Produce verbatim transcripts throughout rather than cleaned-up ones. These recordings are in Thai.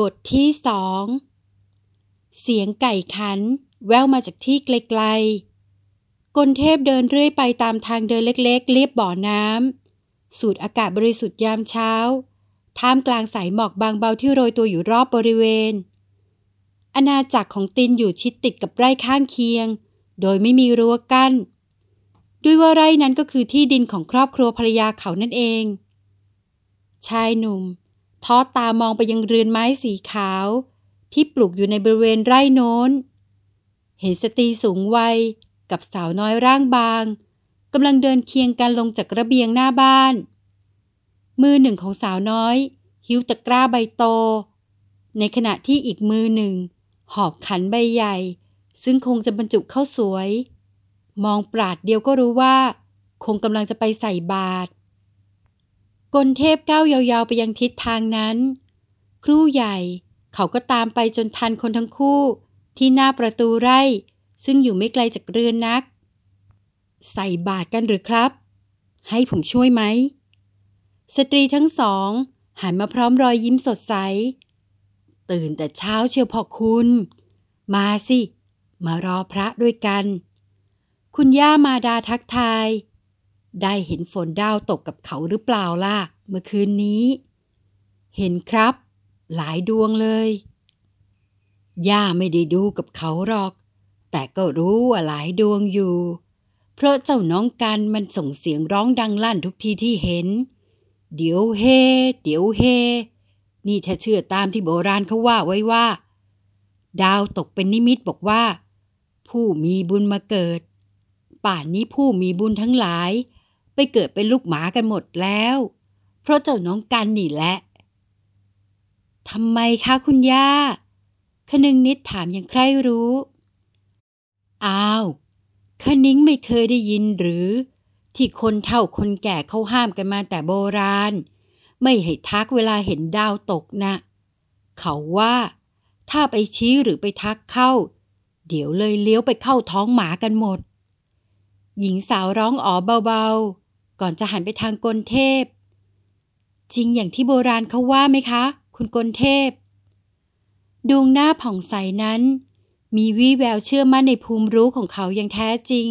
บทที่สองเสียงไก่ขันแว่วมาจากที่ไกลๆกลเทพเดินเรื่อยไปตามทางเดินเล็กๆเลียบบ่อน้ำสูดอากาศบริสุทธิ์ยามเช้าท่ามกลางสายหมอกบางเบาที่โรยตัวอยู่รอบบริเวณอาณาจักรของตินอยู่ชิดติดกับไร่ข้างเคียงโดยไม่มีรั้วกั้นด้วยว่าไร่นั้นก็คือที่ดินของครอบครัวภรรยาเขานั่นเองชายหนุ่มทอดตามองไปยังเรือนไม้สีขาวที่ปลูกอยู่ในบริเวณไร่โน้นเห็นสตรีสูงวัยกับสาวน้อยร่างบางกำลังเดินเคียงกันลงจากระเบียงหน้าบ้านมือหนึ่งของสาวน้อยหิ้วตะกร้าใบโตในขณะที่อีกมือหนึ่งหอบขันใบใหญ่ซึ่งคงจะบรรจุข้าวสวยมองปราดเดียวก็รู้ว่าคงกำลังจะไปใส่บาตรกลเทพก้าวยาวๆไปยังทิศทางนั้นครู่ใหญ่เขาก็ตามไปจนทันคนทั้งคู่ที่หน้าประตูไร่ซึ่งอยู่ไม่ไกลจากเรือนนักใส่บาตรกันหรือครับให้ผมช่วยไหมสตรีทั้งสองหันมาพร้อมรอยยิ้มสดใสตื่นแต่เช้าเชียวพ่อคุณมาสิมารอพระด้วยกันคุณย่ามาดาทักทายได้เห็นฝนดาวตกกับเขาหรือเปล่าล่ะเมื่อคืนนี้เห็นครับหลายดวงเลยย่าไม่ได้ดูกับเขาหรอกแต่ก็รู้ว่าหลายดวงอยู่เพราะเจ้าน้องกันมันส่งเสียงร้องดังลั่นทุกทีที่เห็นเดี๋ยวเฮเดี๋ยวเฮนี่ถ้าเชื่อตามที่โบราณเขาว่าไว้ว่าดาวตกเป็นนิมิตบอกว่าผู้มีบุญมาเกิดป่านนี้ผู้มีบุญทั้งหลายไปเกิดเป็นลูกหมากันหมดแล้วเพราะเจ้าน้องกันนี่แหละทำไมคะคุณย่าคนึงนิดถามอย่างใคร่รู้อ้าวคนึงไม่เคยได้ยินหรือที่คนเฒ่าคนแก่เขาห้ามกันมาแต่โบราณไม่ให้ทักเวลาเห็นดาวตกนะเขาว่าถ้าไปชี้หรือไปทักเข้าเดี๋ยวเลยเลี้ยวไปเข้าท้องหมากันหมดหญิงสาวร้องอ๋อเบาๆก่อนจะหันไปทางกลเทพจริงอย่างที่โบราณเขาว่าไหมคะคุณกลเทพดวงหน้าผ่องใสนั้นมีวี่แววเชื่อมั่นในภูมิรู้ของเขาอย่างแท้จริง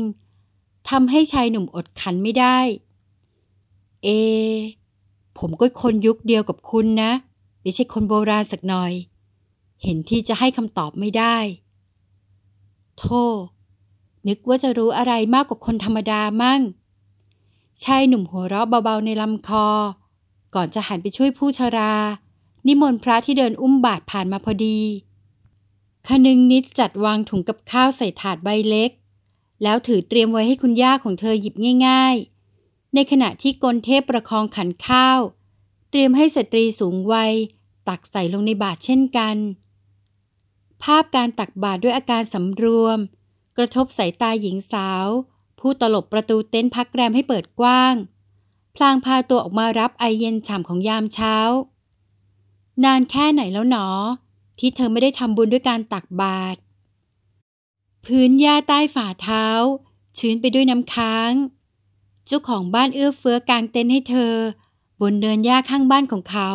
ทำให้ชายหนุ่มอดขันไม่ได้เอผมก็คนยุคเดียวกับคุณนะไม่ใช่คนโบราณสักหน่อยเห็นที่จะให้คำตอบไม่ได้โธ่นึกว่าจะรู้อะไรมากกว่าคนธรรมดามั่งชายหนุ่มหัวเราะเบาๆในลำคอก่อนจะหันไปช่วยผู้ชรานิมนต์พระที่เดินอุ้มบาตรผ่านมาพอดีคนึงนิดจัดวางถุงกับข้าวใส่ถาดใบเล็กแล้วถือเตรียมไว้ให้คุณย่าของเธอหยิบง่ายๆในขณะที่กลเทพประคองขันข้าวเตรียมให้สตรีสูงวัยตักใส่ลงในบาตรเช่นกันภาพการตักบาตรด้วยอาการสำรวมกระทบสายตาหญิงสาวผู้ตลบประตูเต็นท์พักแรมให้เปิดกว้างพลางพาตัวออกมารับไอเย็นฉ่ำของยามเช้านานแค่ไหนแล้วหนอที่เธอไม่ได้ทำบุญด้วยการตักบาตรพื้นหญ้าใต้ฝ่าเท้าชื้นไปด้วยน้ำค้างเจ้าของบ้านเอื้อเฟื้อกางเต็นท์ให้เธอบนเนินหญ้าข้างบ้านของเขา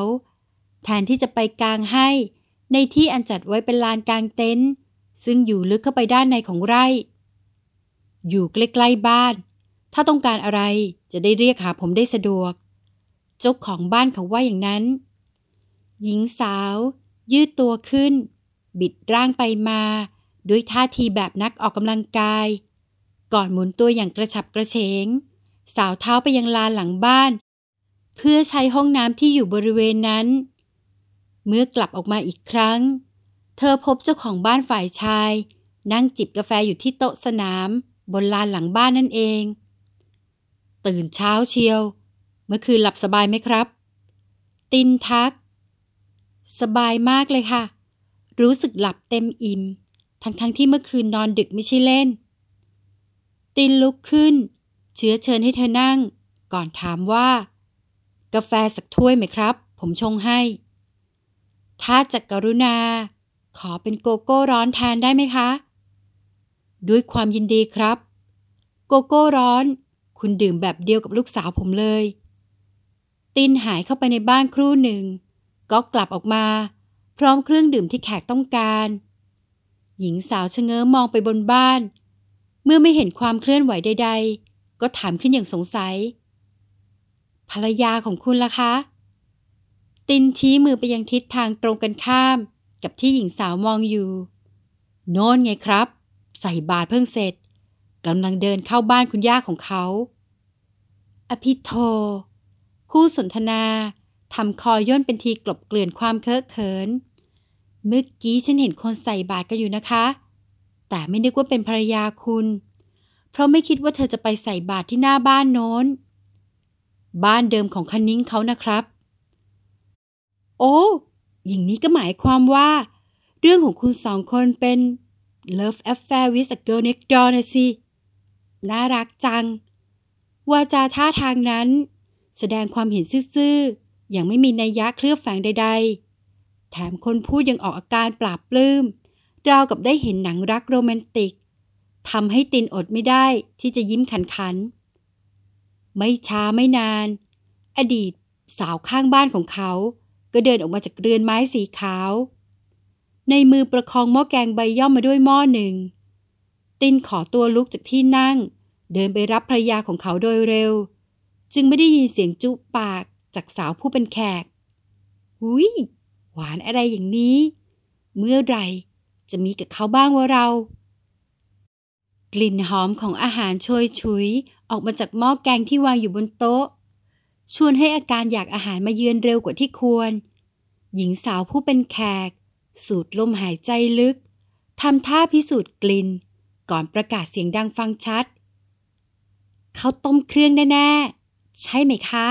แทนที่จะไปกางให้ในที่อันจัดไว้เป็นลานกางเต็นท์ซึ่งอยู่ลึกเข้าไปด้านในของไร่อยู่ใกล้ๆบ้านถ้าต้องการอะไรจะได้เรียกหาผมได้สะดวกเจ้าของบ้านเขาว่าอย่างนั้นหญิงสาวยืดตัวขึ้นบิดร่างไปมาด้วยท่าทีแบบนักออกกำลังกายก่อนหมุนตัวอย่างกระฉับกระเฉงสาวเท้าไปยังลานหลังบ้านเพื่อใช้ห้องน้ำที่อยู่บริเวณนั้นเมื่อกลับออกมาอีกครั้งเธอพบเจ้าของบ้านฝ่ายชายนั่งจิบกาแฟอยู่ที่โต๊ะสนามบนลานหลังบ้านนั่นเองตื่นเช้าเชียวเมื่อคืนหลับสบายไหมครับตินทักสบายมากเลยค่ะรู้สึกหลับเต็มอิ่มทั้งๆ ท, ที่เมื่อคืนนอนดึกไม่ใช่เล่นตินลุกขึ้นเชื้อเชิญให้เธอนั่งก่อนถามว่ากาแฟสักถ้วยไหมครับผมชงให้ถ้าจะ ก, กรุณาขอเป็นโกโก้ร้อนแทนได้ไหมคะด้วยความยินดีครับโกโก้ร้อนคุณดื่มแบบเดียวกับลูกสาวผมเลยตินหายเข้าไปในบ้านครู่หนึ่งก็กลับออกมา พร้อมเครื่องดื่มที่แขกต้องการหญิงสาวชะเง้อมองไปบนบ้านเมื่อไม่เห็นความเคลื่อนไหวใดๆก็ถามขึ้นอย่างสงสัยภรรยาของคุณล่ะคะตินชี้มือไปยังทิศทางตรงกันข้ามกับที่หญิงสาวมองอยู่โน่นไงครับใส่บาตรเพิ่งเสร็จกำลังเดินเข้าบ้านคุณย่าของเขาอภิโธคู่สนทนาทำคอย่นเป็นทีกลบเกลื่อนความเคอะเขินเมื่อกี้ฉันเห็นคนใส่บาตรกันอยู่นะคะแต่ไม่นึกว่าเป็นภรรยาคุณเพราะไม่คิดว่าเธอจะไปใส่บาตรที่หน้าบ้านโน้นบ้านเดิมของคณิ้งเขานะครับโอ้อย่างนี้ก็หมายความว่าเรื่องของคุณสองคนเป็น Love Affair with a Girl Next Door นะสิน่ารักจังวาจาท่าทางนั้นแสดงความเห็นซื่อๆอย่างไม่มีนัยยะเคลือบแฝงใดๆแถมคนพูดยังออกอาการปลาบปลื้มราวกับได้เห็นหนังรักโรแมนติกทำให้ตินอดไม่ได้ที่จะยิ้มขันๆไม่ช้าไม่นานอดีตสาวข้างบ้านของเขาก็เดินออกมาจากเรือนไม้สีขาวในมือประคองหม้อแกงใบย่อมมาด้วยหม้อหนึ่งตินขอตัวลุกจากที่นั่งเดินไปรับภรรยาของเขาโดยเร็วจึงไม่ได้ยินเสียงจุปากจากสาวผู้เป็นแขกหุยหวานอะไรอย่างนี้เมื่อไหร่จะมีกับเขาบ้างวะเรากลิ่นหอมของอาหารโชยฉุยออกมาจากหม้อแกงที่วางอยู่บนโต๊ะชวนให้อาการอยากอาหารมาเยือนเร็วกว่าที่ควรหญิงสาวผู้เป็นแขกสูดลมหายใจลึกทำท่าพิสูจน์กลิ่นก่อนประกาศเสียงดังฟังชัดเขาต้มเครื่องแน่ๆใช่ไหมคะ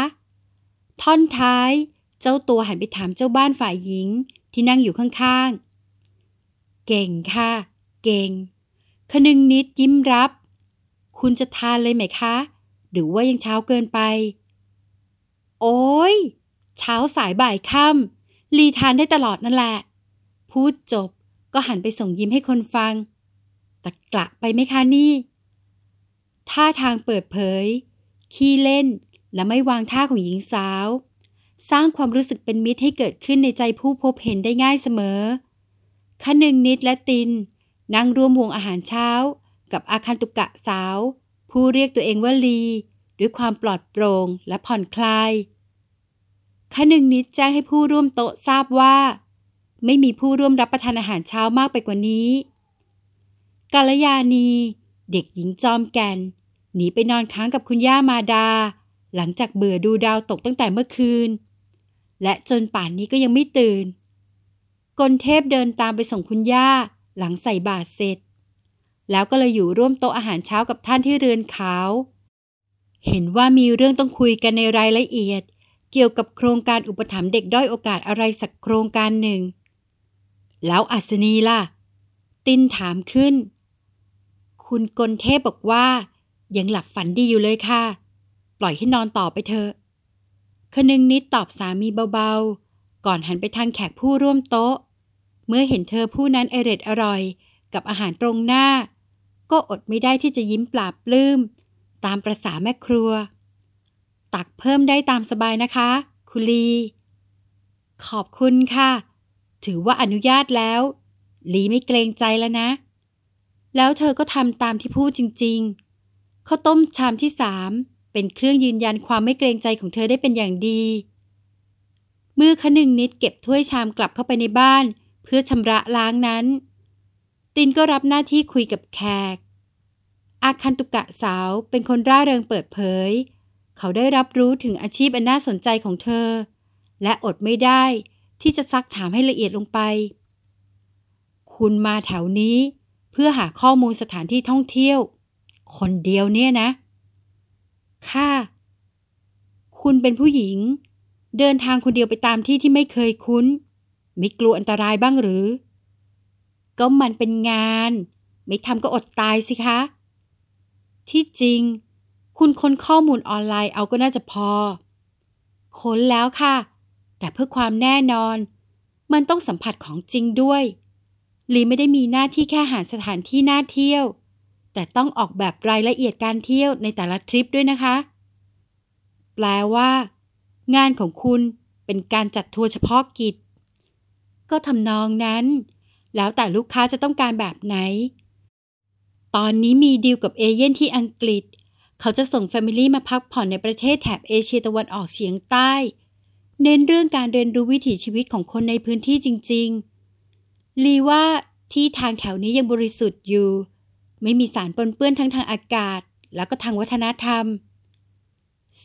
ท่อนท้ายเจ้าตัวหันไปถามเจ้าบ้านฝ่ายหญิงที่นั่งอยู่ข้างๆเก่งค่ะเก่งคนึงนิดยิ้มรับคุณจะทานเลยไหมคะหรือว่ายังเช้าเกินไปโอ้ยเช้าสายบ่ายค่ำลีทานได้ตลอดนั่นแหละพูดจบก็หันไปส่งยิ้มให้คนฟังตะกละไปไหมคะนี่ท่าทางเปิดเผยขี้เล่นและไม่วางท่าของหญิงสาวสร้างความรู้สึกเป็นมิตรให้เกิดขึ้นในใจผู้พบเห็นได้ง่ายเสมอคนึงนิดและตินนั่งร่วมวงอาหารเช้ากับอาคันตุกะสาวผู้เรียกตัวเองว่าลีด้วยความปลอดโปร่งและผ่อนคลายคนึงนิดแจ้งให้ผู้ร่วมโต๊ะทราบว่าไม่มีผู้ร่วมรับประทานอาหารเช้ามากไปกว่านี้กาลยานีเด็กหญิงจอมแก่นหนีไปนอนค้างกับคุณย่ามาดาหลังจากเบื่อดูดาวตกตั้งแต่เมื่อคืนและจนป่านนี้ก็ยังไม่ตื่นกลเทพเดินตามไปส่งคุณย่าหลังใส่บาตรเสร็จแล้วก็เลยอยู่ร่วมโต๊ะอาหารเช้ากับท่านที่เรือนขาวเห็นว่ามีเรื่องต้องคุยกันในรายละเอียดเกี่ยวกับโครงการอุปถัมภ์เด็กด้อยโอกาสอะไรสักโครงการหนึ่งแล้วอัศนีล่ะตินถามขึ้นคุณกลเทพบอกว่ายังหลับฝันดีอยู่เลยค่ะปล่อยให้นอนต่อไปเถอะคนึงนิดตอบสามีเบาๆก่อนหันไปทางแขกผู้ร่วมโต๊ะเมื่อเห็นเธอผู้นั้นเอร็ดอร่อยกับอาหารตรงหน้าก็อดไม่ได้ที่จะยิ้มปลาบปลื้มตามประสาแม่ครัวตักเพิ่มได้ตามสบายนะคะคุณลีขอบคุณค่ะถือว่าอนุญาตแล้วลีไม่เกรงใจแล้วนะแล้วเธอก็ทำตามที่พูดจริงๆข้าวต้มชามที่สามเป็นเครื่องยืนยันความไม่เกรงใจของเธอได้เป็นอย่างดีเมื่อคนึงนิดเก็บถ้วยชามกลับเข้าไปในบ้านเพื่อชำระล้างนั้นตินก็รับหน้าที่คุยกับแขกอาคันตุกะสาวเป็นคนร่าเริงเปิดเผยเขาได้รับรู้ถึงอาชีพอันน่าสนใจของเธอและอดไม่ได้ที่จะซักถามให้ละเอียดลงไปคุณมาแถวนี้เพื่อหาข้อมูลสถานที่ท่องเที่ยวคนเดียวเนี่ยนะค่ะคุณเป็นผู้หญิงเดินทางคนเดียวไปตามที่ที่ไม่เคยคุ้นไม่กลัวอันตรายบ้างหรือก็มันเป็นงานไม่ทำก็อดตายสิคะที่จริงคุณค้นข้อมูลออนไลน์เอาก็น่าจะพอค้นแล้วค่ะแต่เพื่อความแน่นอนมันต้องสัมผัสของจริงด้วยลีไม่ได้มีหน้าที่แค่หาสถานที่น่าเที่ยวแต่ต้องออกแบบรายละเอียดการเที่ยวในแต่ละทริปด้วยนะคะแปลว่างานของคุณเป็นการจัดทัวร์เฉพาะกิจ ก็ทำนองนั้นแล้วแต่ลูกค้าจะต้องการแบบไหนตอนนี้มีดีลกับเอเย่นที่อังกฤษเขาจะส่งแฟมิลี่มาพักผ่อนในประเทศแถบเอเชียตะวันออกเฉียงใต้เน้นเรื่องการเรียนรู้วิถีชีวิตของคนในพื้นที่จริงๆลีว่าที่ทางแถวนี้ยังบริสุทธิ์อยู่ไม่มีสารปนเปื้อนทั้งทางอากาศแล้วก็ทางวัฒนธรรม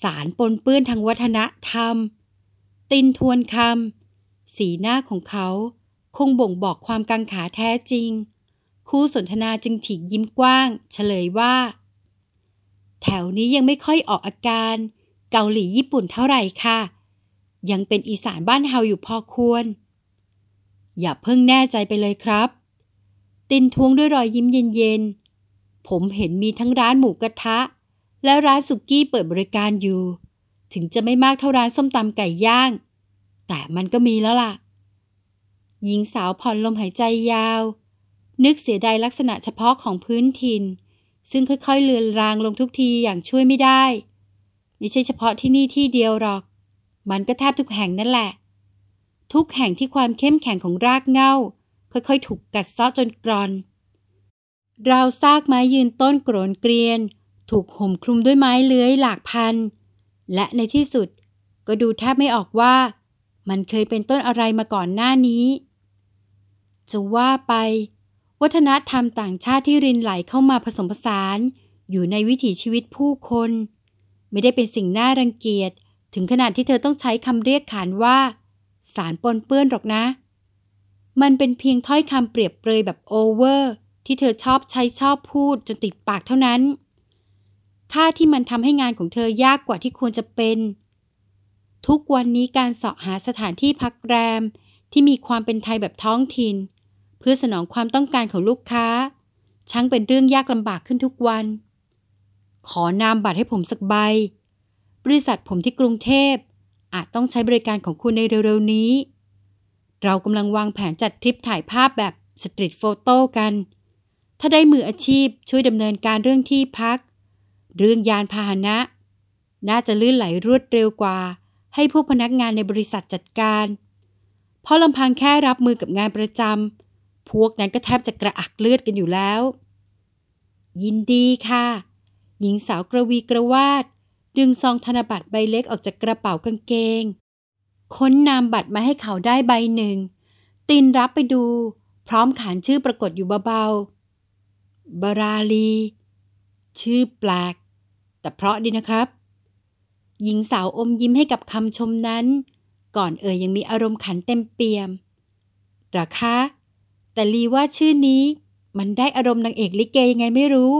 สารปนเปื้อนทางวัฒนธรรมตินทวนคำสีหน้าของเขาคงบ่งบอกความกังขาแท้จริงคู่สนทนาจึงถีกยิ้มกว้างเฉลยว่าแถวนี้ยังไม่ค่อยออกอาการเกาหลีญี่ปุ่นเท่าไหร่ค่ะยังเป็นอีสานบ้านเฮาอยู่พอควรอย่าเพิ่งแน่ใจไปเลยครับตินทวงด้วยรอยยิ้มเย็นๆผมเห็นมีทั้งร้านหมูกระทะและร้านสุกี้เปิดบริการอยู่ถึงจะไม่มากเท่าร้านส้มตำไก่ย่างแต่มันก็มีแล้วล่ะหญิงสาวผ่อนลมหายใจยาวนึกเสียดายลักษณะเฉพาะของพื้นถิ่นซึ่งค่อยๆเลือนรางลงทุกทีอย่างช่วยไม่ได้ไม่ใช่เฉพาะที่นี่ที่เดียวหรอกมันก็แทบทุกแห่งนั่นแหละทุกแห่งที่ความเข้มแข็งของรากเหง้าค่อยๆถูกกัดเซาะจนกร่อนราวซากไม้ยืนต้นโกรนเกรียนถูกห่มคลุมด้วยไม้เลื้อยหลากพันและในที่สุดก็ดูแทบไม่ออกว่ามันเคยเป็นต้นอะไรมาก่อนหน้านี้จะว่าไปวัฒนธรรมต่างชาติที่รินไหลเข้ามาผสมผสานอยู่ในวิถีชีวิตผู้คนไม่ได้เป็นสิ่งน่ารังเกียจถึงขนาดที่เธอต้องใช้คำเรียกขานว่าสารปนเปื้อนหรอกนะมันเป็นเพียงถ้อยคำเปรียบเปรยแบบโอเวอร์ที่เธอชอบใช้ชอบพูดจนติดปากเท่านั้นค่าที่มันทำให้งานของเธอยากกว่าที่ควรจะเป็นทุกวันนี้การเสาะหาสถานที่พักแรมที่มีความเป็นไทยแบบท้องถิ่นเพื่อสนองความต้องการของลูกค้าช่างเป็นเรื่องยากลำบากขึ้นทุกวันขอนามบัตรให้ผมสักใบบริษัทผมที่กรุงเทพอาจต้องใช้บริการของคุณในเร็วๆนี้เรากำลังวางแผนจัดทริปถ่ายภาพแบบสตรีทโฟโต้กันถ้าได้มืออาชีพช่วยดำเนินการเรื่องที่พักเรื่องยานพาหนะน่าจะลื่นไหลรวดเร็วกว่าให้พวกพนักงานในบริษัทจัดการเพราะลำพังแค่รับมือกับงานประจำพวกนั้นก็แทบจะกระอักเลือดกันอยู่แล้วยินดีค่ะหญิงสาวกระวีกระวาดดึงซองธนบัตรใบเล็กออกจากกระเป๋ากางเกงค้นนามบัตรมาให้เขาได้ใบหนึ่งตินรับไปดูพร้อมขานชื่อปรากฏอยู่เบาๆบราลีชื่อแปลกแต่เพราะดีนะครับหญิงสาวอมยิ้มให้กับคำชมนั้นก่อนเอ่ยยังมีอารมณ์ขันเต็มเปี่ยมหรอคะแต่ลีว่าชื่อนี้มันได้อารมณ์นางเอกลิเกยังไงไม่รู้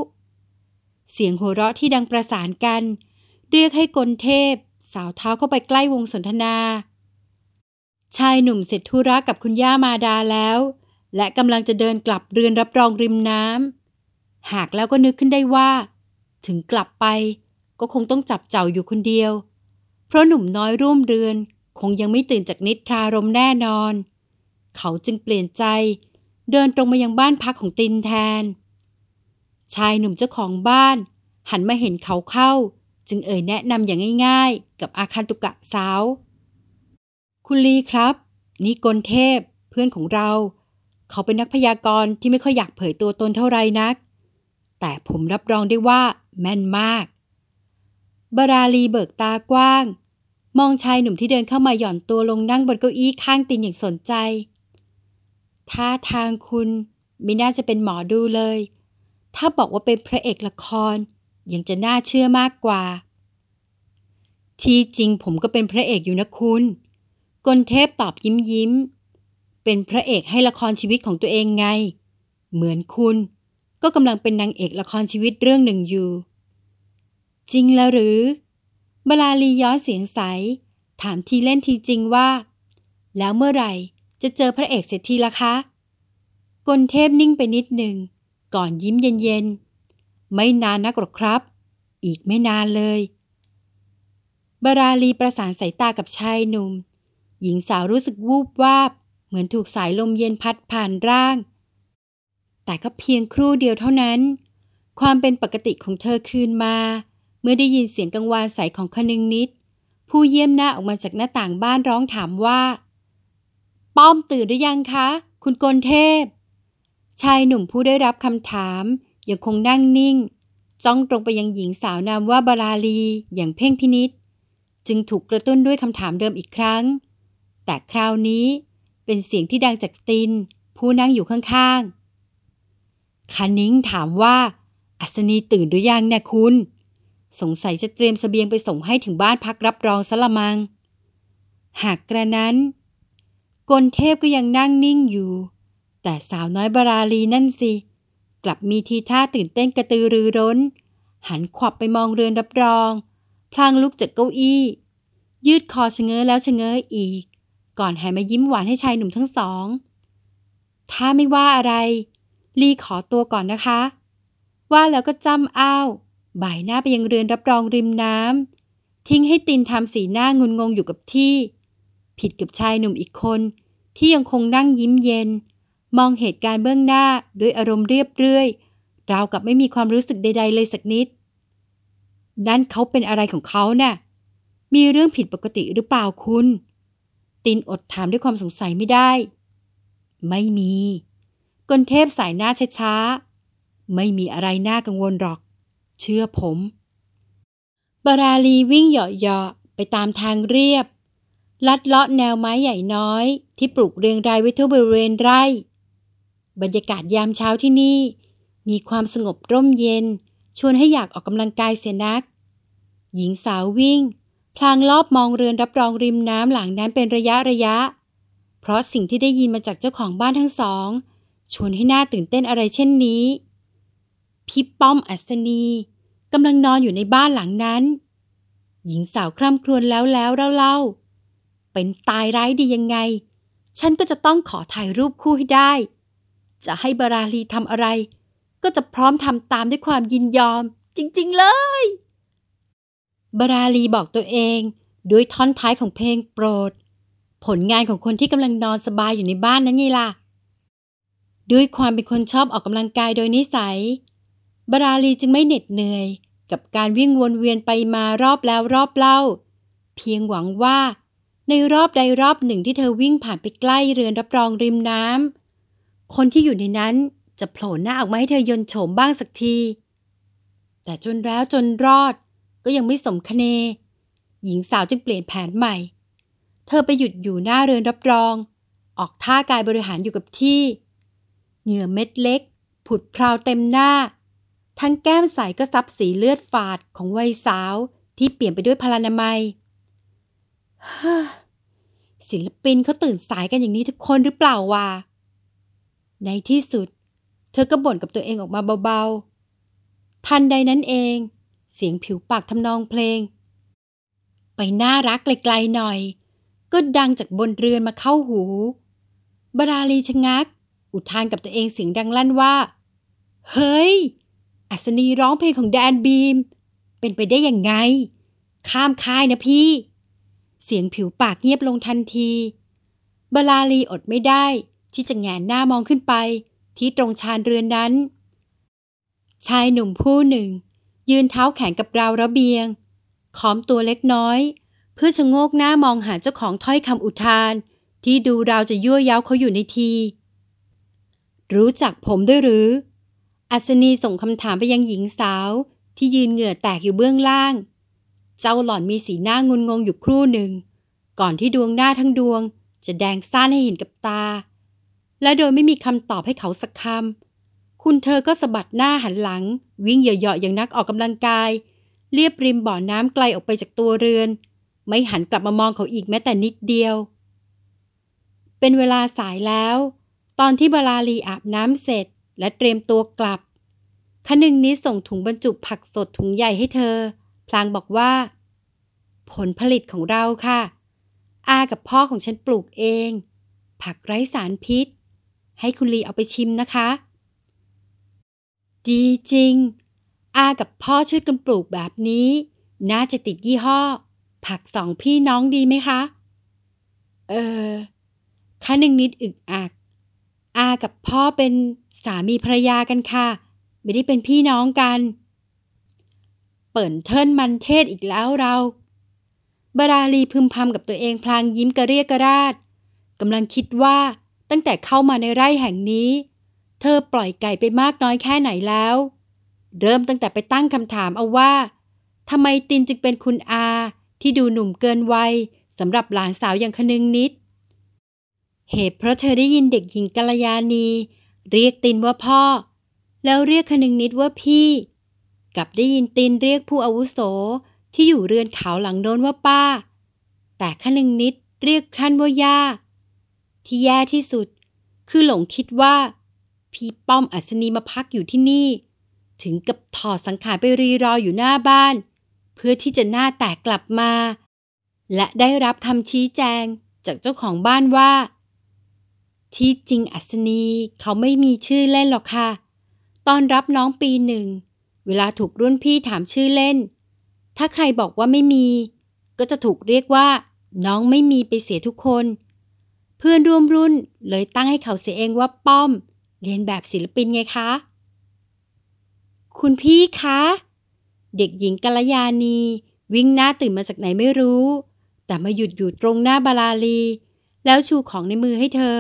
เสียงหัวเราะที่ดังประสานกันเรียกให้กลเทพสาวเท้าเข้าไปใกล้วงสนทนาชายหนุ่มเสร็จธุระกับคุณย่ามาดาแล้วและกำลังจะเดินกลับเรือนรับรองริมน้ำหากแล้วก็นึกขึ้นได้ว่าถึงกลับไปก็คงต้องจับเจ้าอยู่คนเดียวเพราะหนุ่มน้อยร่วมเรือนคงยังไม่ตื่นจากนิทรารมแน่นอนเขาจึงเปลี่ยนใจเดินตรงมายังบ้านพักของตินแทนชายหนุ่มเจ้าของบ้านหันมาเห็นเขาเข้าจึงเอ่ยแนะนำอย่างง่ายๆกับอาคันตุกะสาวคุณลีครับนี่กลเทพเพื่อนของเราเขาเป็นนักพยากรณ์ที่ไม่ค่อยอยากเผยตัวตนเท่าไรนักแต่ผมรับรองได้ว่าแม่นมากบราลีเบิกตากว้างมองชายหนุ่มที่เดินเข้ามาหย่อนตัวลงนั่งบนเก้าอี้ข้างตินอย่างสนใจท่าทางคุณไม่น่าจะเป็นหมอดูเลยถ้าบอกว่าเป็นพระเอกละครยังจะน่าเชื่อมากกว่าที่จริงผมก็เป็นพระเอกอยู่นะคุณกลเทพตอบยิ้มยิ้มเป็นพระเอกให้ละครชีวิตของตัวเองไงเหมือนคุณก็กำลังเป็นนางเอกละครชีวิตเรื่องหนึ่งอยู่จริงแล้วหรือบลาลีย้อนเสียงใสถามทีเล่นทีจริงว่าแล้วเมื่อไหร่จะเจอพระเอกเสร็จทีละคะกลเทพนิ่งไปนิดหนึ่งก่อนยิ้มเย็นๆไม่นานนักหรอกครับอีกไม่นานเลยบราลีประสานสายตากับชายหนุ่มหญิงสาวรู้สึกวูบวาบเหมือนถูกสายลมเย็นพัดผ่านร่างแต่ก็เพียงครู่เดียวเท่านั้นความเป็นปกติของเธอคืนมาเมื่อได้ยินเสียงกังวานใสของคนึงนิดผู้เยี่ยมหน้าออกมาจากหน้าต่างบ้านร้องถามว่า ป้อมตื่นหรือยังคะคุณกลเทพชายหนุ่มผู้ได้รับคำถามยังคงนั่งนิ่งจ้องตรงไปยังหญิงสาวนามว่าบาราลีอย่างเพ่งพินิจจึงถูกกระตุ้นด้วยคำถามเดิมอีกครั้งแต่คราวนี้เป็นเสียงที่ดังจากตินผู้นั่งอยู่ข้างๆคานิ้งถามว่าอัศนีตื่นหรือยังเนี่ยคุณสงสัยจะเตรียมเสบียงไปส่งให้ถึงบ้านพักรับรองซะละมังหากกระนั้นกลเทพก็ยังนั่งนิ่งอยู่แต่สาวน้อยบาราลีนั่นสิกลับมีทีท่าตื่นเต้นกระตือรือร้นหันขวับไปมองเรือนรับรองพลางลุกจากเก้าอี้ยืดคอชะเง้อแล้วชะเง้ออีกก่อนหันมายิ้มหวานให้ชายหนุ่มทั้งสองถ้าไม่ว่าอะไรลีขอตัวก่อนนะคะว่าแล้วก็จ้ำอ้าวบ่ายหน้าไปยังเรือนรับรองริมน้ำทิ้งให้ตินทำสีหน้างุนงงอยู่กับที่ผิดกับชายหนุ่มอีกคนที่ยังคงนั่งยิ้มเย็นมองเหตุการณ์เบื้องหน้าด้วยอารมณ์เรียบเรื่อยราวกับไม่มีความรู้สึกใดๆเลยสักนิดนั่นเขาเป็นอะไรของเขาน่ะมีเรื่องผิดปกติหรือเปล่าคุณตินอดถามด้วยความสงสัยไม่ได้ไม่มีกลเทพสายหน้าช้าๆไม่มีอะไรน่ากังวลหรอกเชื่อผมบาราลีวิ่งเหยาะๆไปตามทางเรียบลัดเลาะแนวไม้ใหญ่น้อยที่ปลูกเรียงรายไว้ทั่วบริเวณไร่บรรยากาศยามเช้าที่นี่มีความสงบร่มเย็นชวนให้อยากออกกำลังกายเสียนักหญิงสาววิ่งพลางลอบมองเรือนรับรองริมน้ำหลังนั้นเป็นระยะระยะเพราะสิ่งที่ได้ยินมาจากเจ้าของบ้านทั้งสองชวนให้หน้าตื่นเต้นอะไรเช่นนี้พี่ป้อมอัศนีกำลังนอนอยู่ในบ้านหลังนั้นหญิงสาวคร่ำครวญแล้วแล้วเล่าๆเป็นตายร้ายดียังไงฉันก็จะต้องขอถ่ายรูปคู่ให้ได้จะให้บาราลีทำอะไรก็จะพร้อมทำตามด้วยความยินยอมจริงๆเลยบาราลีบอกตัวเองด้วยท่อนท้ายของเพลงโปรดผลงานของคนที่กำลังนอนสบายอยู่ในบ้านนั้นไงล่ะด้วยความเป็นคนชอบออกกำลังกายโดยนิสัยบาราลีจึงไม่เหน็ดเหนื่อยกับการวิ่งวนเวียนไปมารอบแล้วรอบเล่าเพียงหวังว่าในรอบใดรอบหนึ่งที่เธอวิ่งผ่านไปใกล้เรือนรับรองริมน้ำคนที่อยู่ในนั้นจะโผล่หน้าออกมาให้เธอยนโฉมบ้างสักทีแต่จนแล้วจนรอดก็ยังไม่สมคเนหญิงสาวจึงเปลี่ยนแผนใหม่เธอไปหยุดอยู่หน้าเรือนรับรองออกท่ากายบริหารอยู่กับที่เหงื่อเม็ดเล็กผุดพราวเต็มหน้าทั้งแก้มใสก็ซับสีเลือดฝาดของวัยสาวที่เปลี่ยนไปด้วยพลานามัยศิลปินเขาตื่นสายกันอย่างนี้ทุกคนหรือเปล่าวะในที่สุดเธอก็บ่นกับตัวเองออกมาเบาๆทันใดนั้นเองเสียงผิวปากทำนองเพลงไปน่ารักไกลๆหน่อยก็ดังจากบนเรือนมาเข้าหูบาราลีชะงักอุทานกับตัวเองเสียงดังลั่นว่าเฮ้ยอัศนีร้องเพลงของแดนบีมเป็นไปได้ยังไงข้ามค่ายนะพี่เสียงผิวปากเงียบลงทันทีบาราลีอดไม่ได้ที่จะแงนหน้ามองขึ้นไปที่ตรงชานเรือนนั้นชายหนุ่มผู้หนึ่งยืนเท้าแข็งกับราวระเบียงขอมตัวเล็กน้อยเพื่อชะโงกหน้ามองหาเจ้าของถ้อยคำอุทานที่ดูราวจะยั่วเย้าเขาอยู่ในทีรู้จักผมด้วยหรืออัศนีส่งคำถามไปยังหญิงสาวที่ยืนเหงื่อแตกอยู่เบื้องล่างเจ้าหล่อนมีสีหน้างุนงงอยู่ครู่หนึ่งก่อนที่ดวงหน้าทั้งดวงจะแดงซ่านให้เห็นกับตาและโดยไม่มีคำตอบให้เขาสักคำคุณเธอก็สะบัดหน้าหันหลังวิ่งเหยาะๆอย่างนักออกกำลังกายเลียบริมบ่อน้ำไกลออกไปจากตัวเรือนไม่หันกลับมามองเขาอีกแม้แต่นิดเดียวเป็นเวลาสายแล้วตอนที่บาราลีอาบน้ำเสร็จและเตรียมตัวกลับคนึงนี้ส่งถุงบรรจุผักสดถุงใหญ่ให้เธอพลางบอกว่าผลผลิตของเราค่ะอากับพ่อของฉันปลูกเองผักไร้สารพิษให้คุณลีเอาไปชิมนะคะดีจริงอากับพ่อช่วยกันปลูกแบบนี้น่าจะติดยี่ห้อผักสองพี่น้องดีไหมคะเออคนึงนิดอึกอักอากับพ่อเป็นสามีภรรยากันค่ะไม่ได้เป็นพี่น้องกันเปิ่นเทินมันเทศอีกแล้วเราบาราลีพึมพำกับตัวเองพลางยิ้มกระเรียกกระราด กำลังคิดว่าตั้งแต่เข้ามาในไร่แห่งนี้เธอปล่อยไก่ไปมากน้อยแค่ไหนแล้วเริ่มตั้งแต่ไปตั้งคำถามเอาว่าทำไมตินจึงเป็นคุณอาที่ดูหนุ่มเกินวัยสำหรับหลานสาวอย่างคนึงนิดเหตุเพราะเธอได้ยินเด็กหญิงกัลยาณีเรียกตินว่าพ่อแล้วเรียกคนึงนิดว่าพี่กับได้ยินตินเรียกผู้อาวุโสที่อยู่เรือนขาวหลังโน้นว่าป้าแต่คนึงนิดเรียกท่านว่าย่าที่แย่ที่สุดคือหลงคิดว่าพี่ป้อมอัศนีมาพักอยู่ที่นี่ถึงกับถอดสังขารไปรีรออยู่หน้าบ้านเพื่อที่จะหน้าแตกกลับมาและได้รับคำชี้แจงจากเจ้าของบ้านว่าที่จริงอัศนีเขาไม่มีชื่อเล่นหรอกค่ะตอนรับน้องปีหนึ่งเวลาถูกรุ่นพี่ถามชื่อเล่นถ้าใครบอกว่าไม่มีก็จะถูกเรียกว่าน้องไม่มีไปเสียทุกคนเพื่อนร่วมรุ่นเลยตั้งให้เขาเสียเองว่าป้อมเรียนแบบศิลปินไงคะคุณพี่คะเด็กหญิงกัลยาณีวิ่งหน้าตื่นมาจากไหนไม่รู้แต่มาหยุดอยู่ตรงหน้าบาลาลีแล้วชูของในมือให้เธอ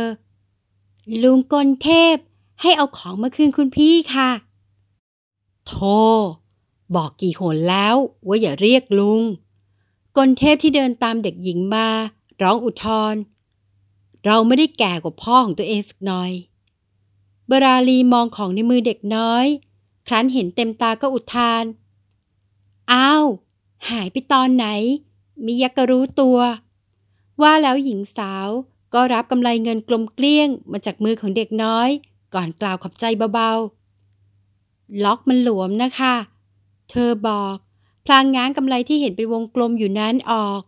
ลุงกลเทพให้เอาของมาคืนคุณพี่ค่ะโธ่บอกกี่หนแล้วว่าอย่าเรียกลุงกลเทพที่เดินตามเด็กหญิงมาร้องอุทธรเราไม่ได้แก่กว่าพ่อของตัวเองสักหน่อยบาราลีมองของในมือเด็กน้อยครั้นเห็นเต็มตาก็อุทานอ้าวหายไปตอนไหนมิยากรู้ตัวว่าแล้วหญิงสาวก็รับกำไรเงินกลมเกลี้ยงมาจากมือของเด็กน้อยก่อนกล่าวขอบใจเบาๆล็อกมันหลวมนะคะเธอบอกพลางง้างกำไรที่เห็นเป็นวงกลมอยู่นั้นออก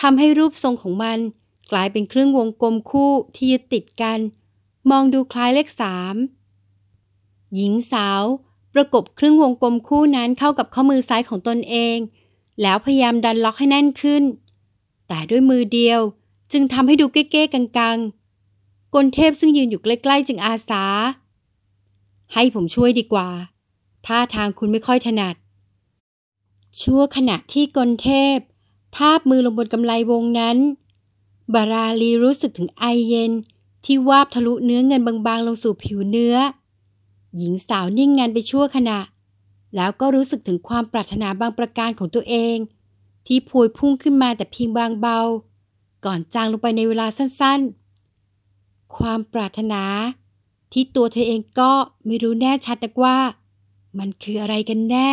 ทำให้รูปทรงของมันกลายเป็นครึ่งวงกลมคู่ที่ยึดติดกันมองดูคล้ายเลขสามหญิงสาวประกบครึ่งวงกลมคู่นั้นเข้ากับข้อมือซ้ายของตนเองแล้วพยายามดันล็อกให้แน่นขึ้นแต่ด้วยมือเดียวจึงทำให้ดูเก๊ๆกังๆกลเทพซึ่งยืนอยู่ใกล้ๆจึงอาสาให้ผมช่วยดีกว่าท่าทางคุณไม่ค่อยถนัดชั่วขณะที่กลเทพทาบมือลงบนกำไลวงนั้นบาราลีรู้สึกถึงไอเย็นที่วาบทะลุเนื้อเงินบางๆลงสู่ผิวเนื้อหญิงสาวนิ่งงันไปชั่วขณะแล้วก็รู้สึกถึงความปรารถนาบางประการของตัวเองที่พวยพุ่งขึ้นมาแต่เพียงบางเบาก่อนจางลงไปในเวลาสั้นๆความปรารถนาที่ตัวเธอเองก็ไม่รู้แน่ชัดนักว่ามันคืออะไรกันแน่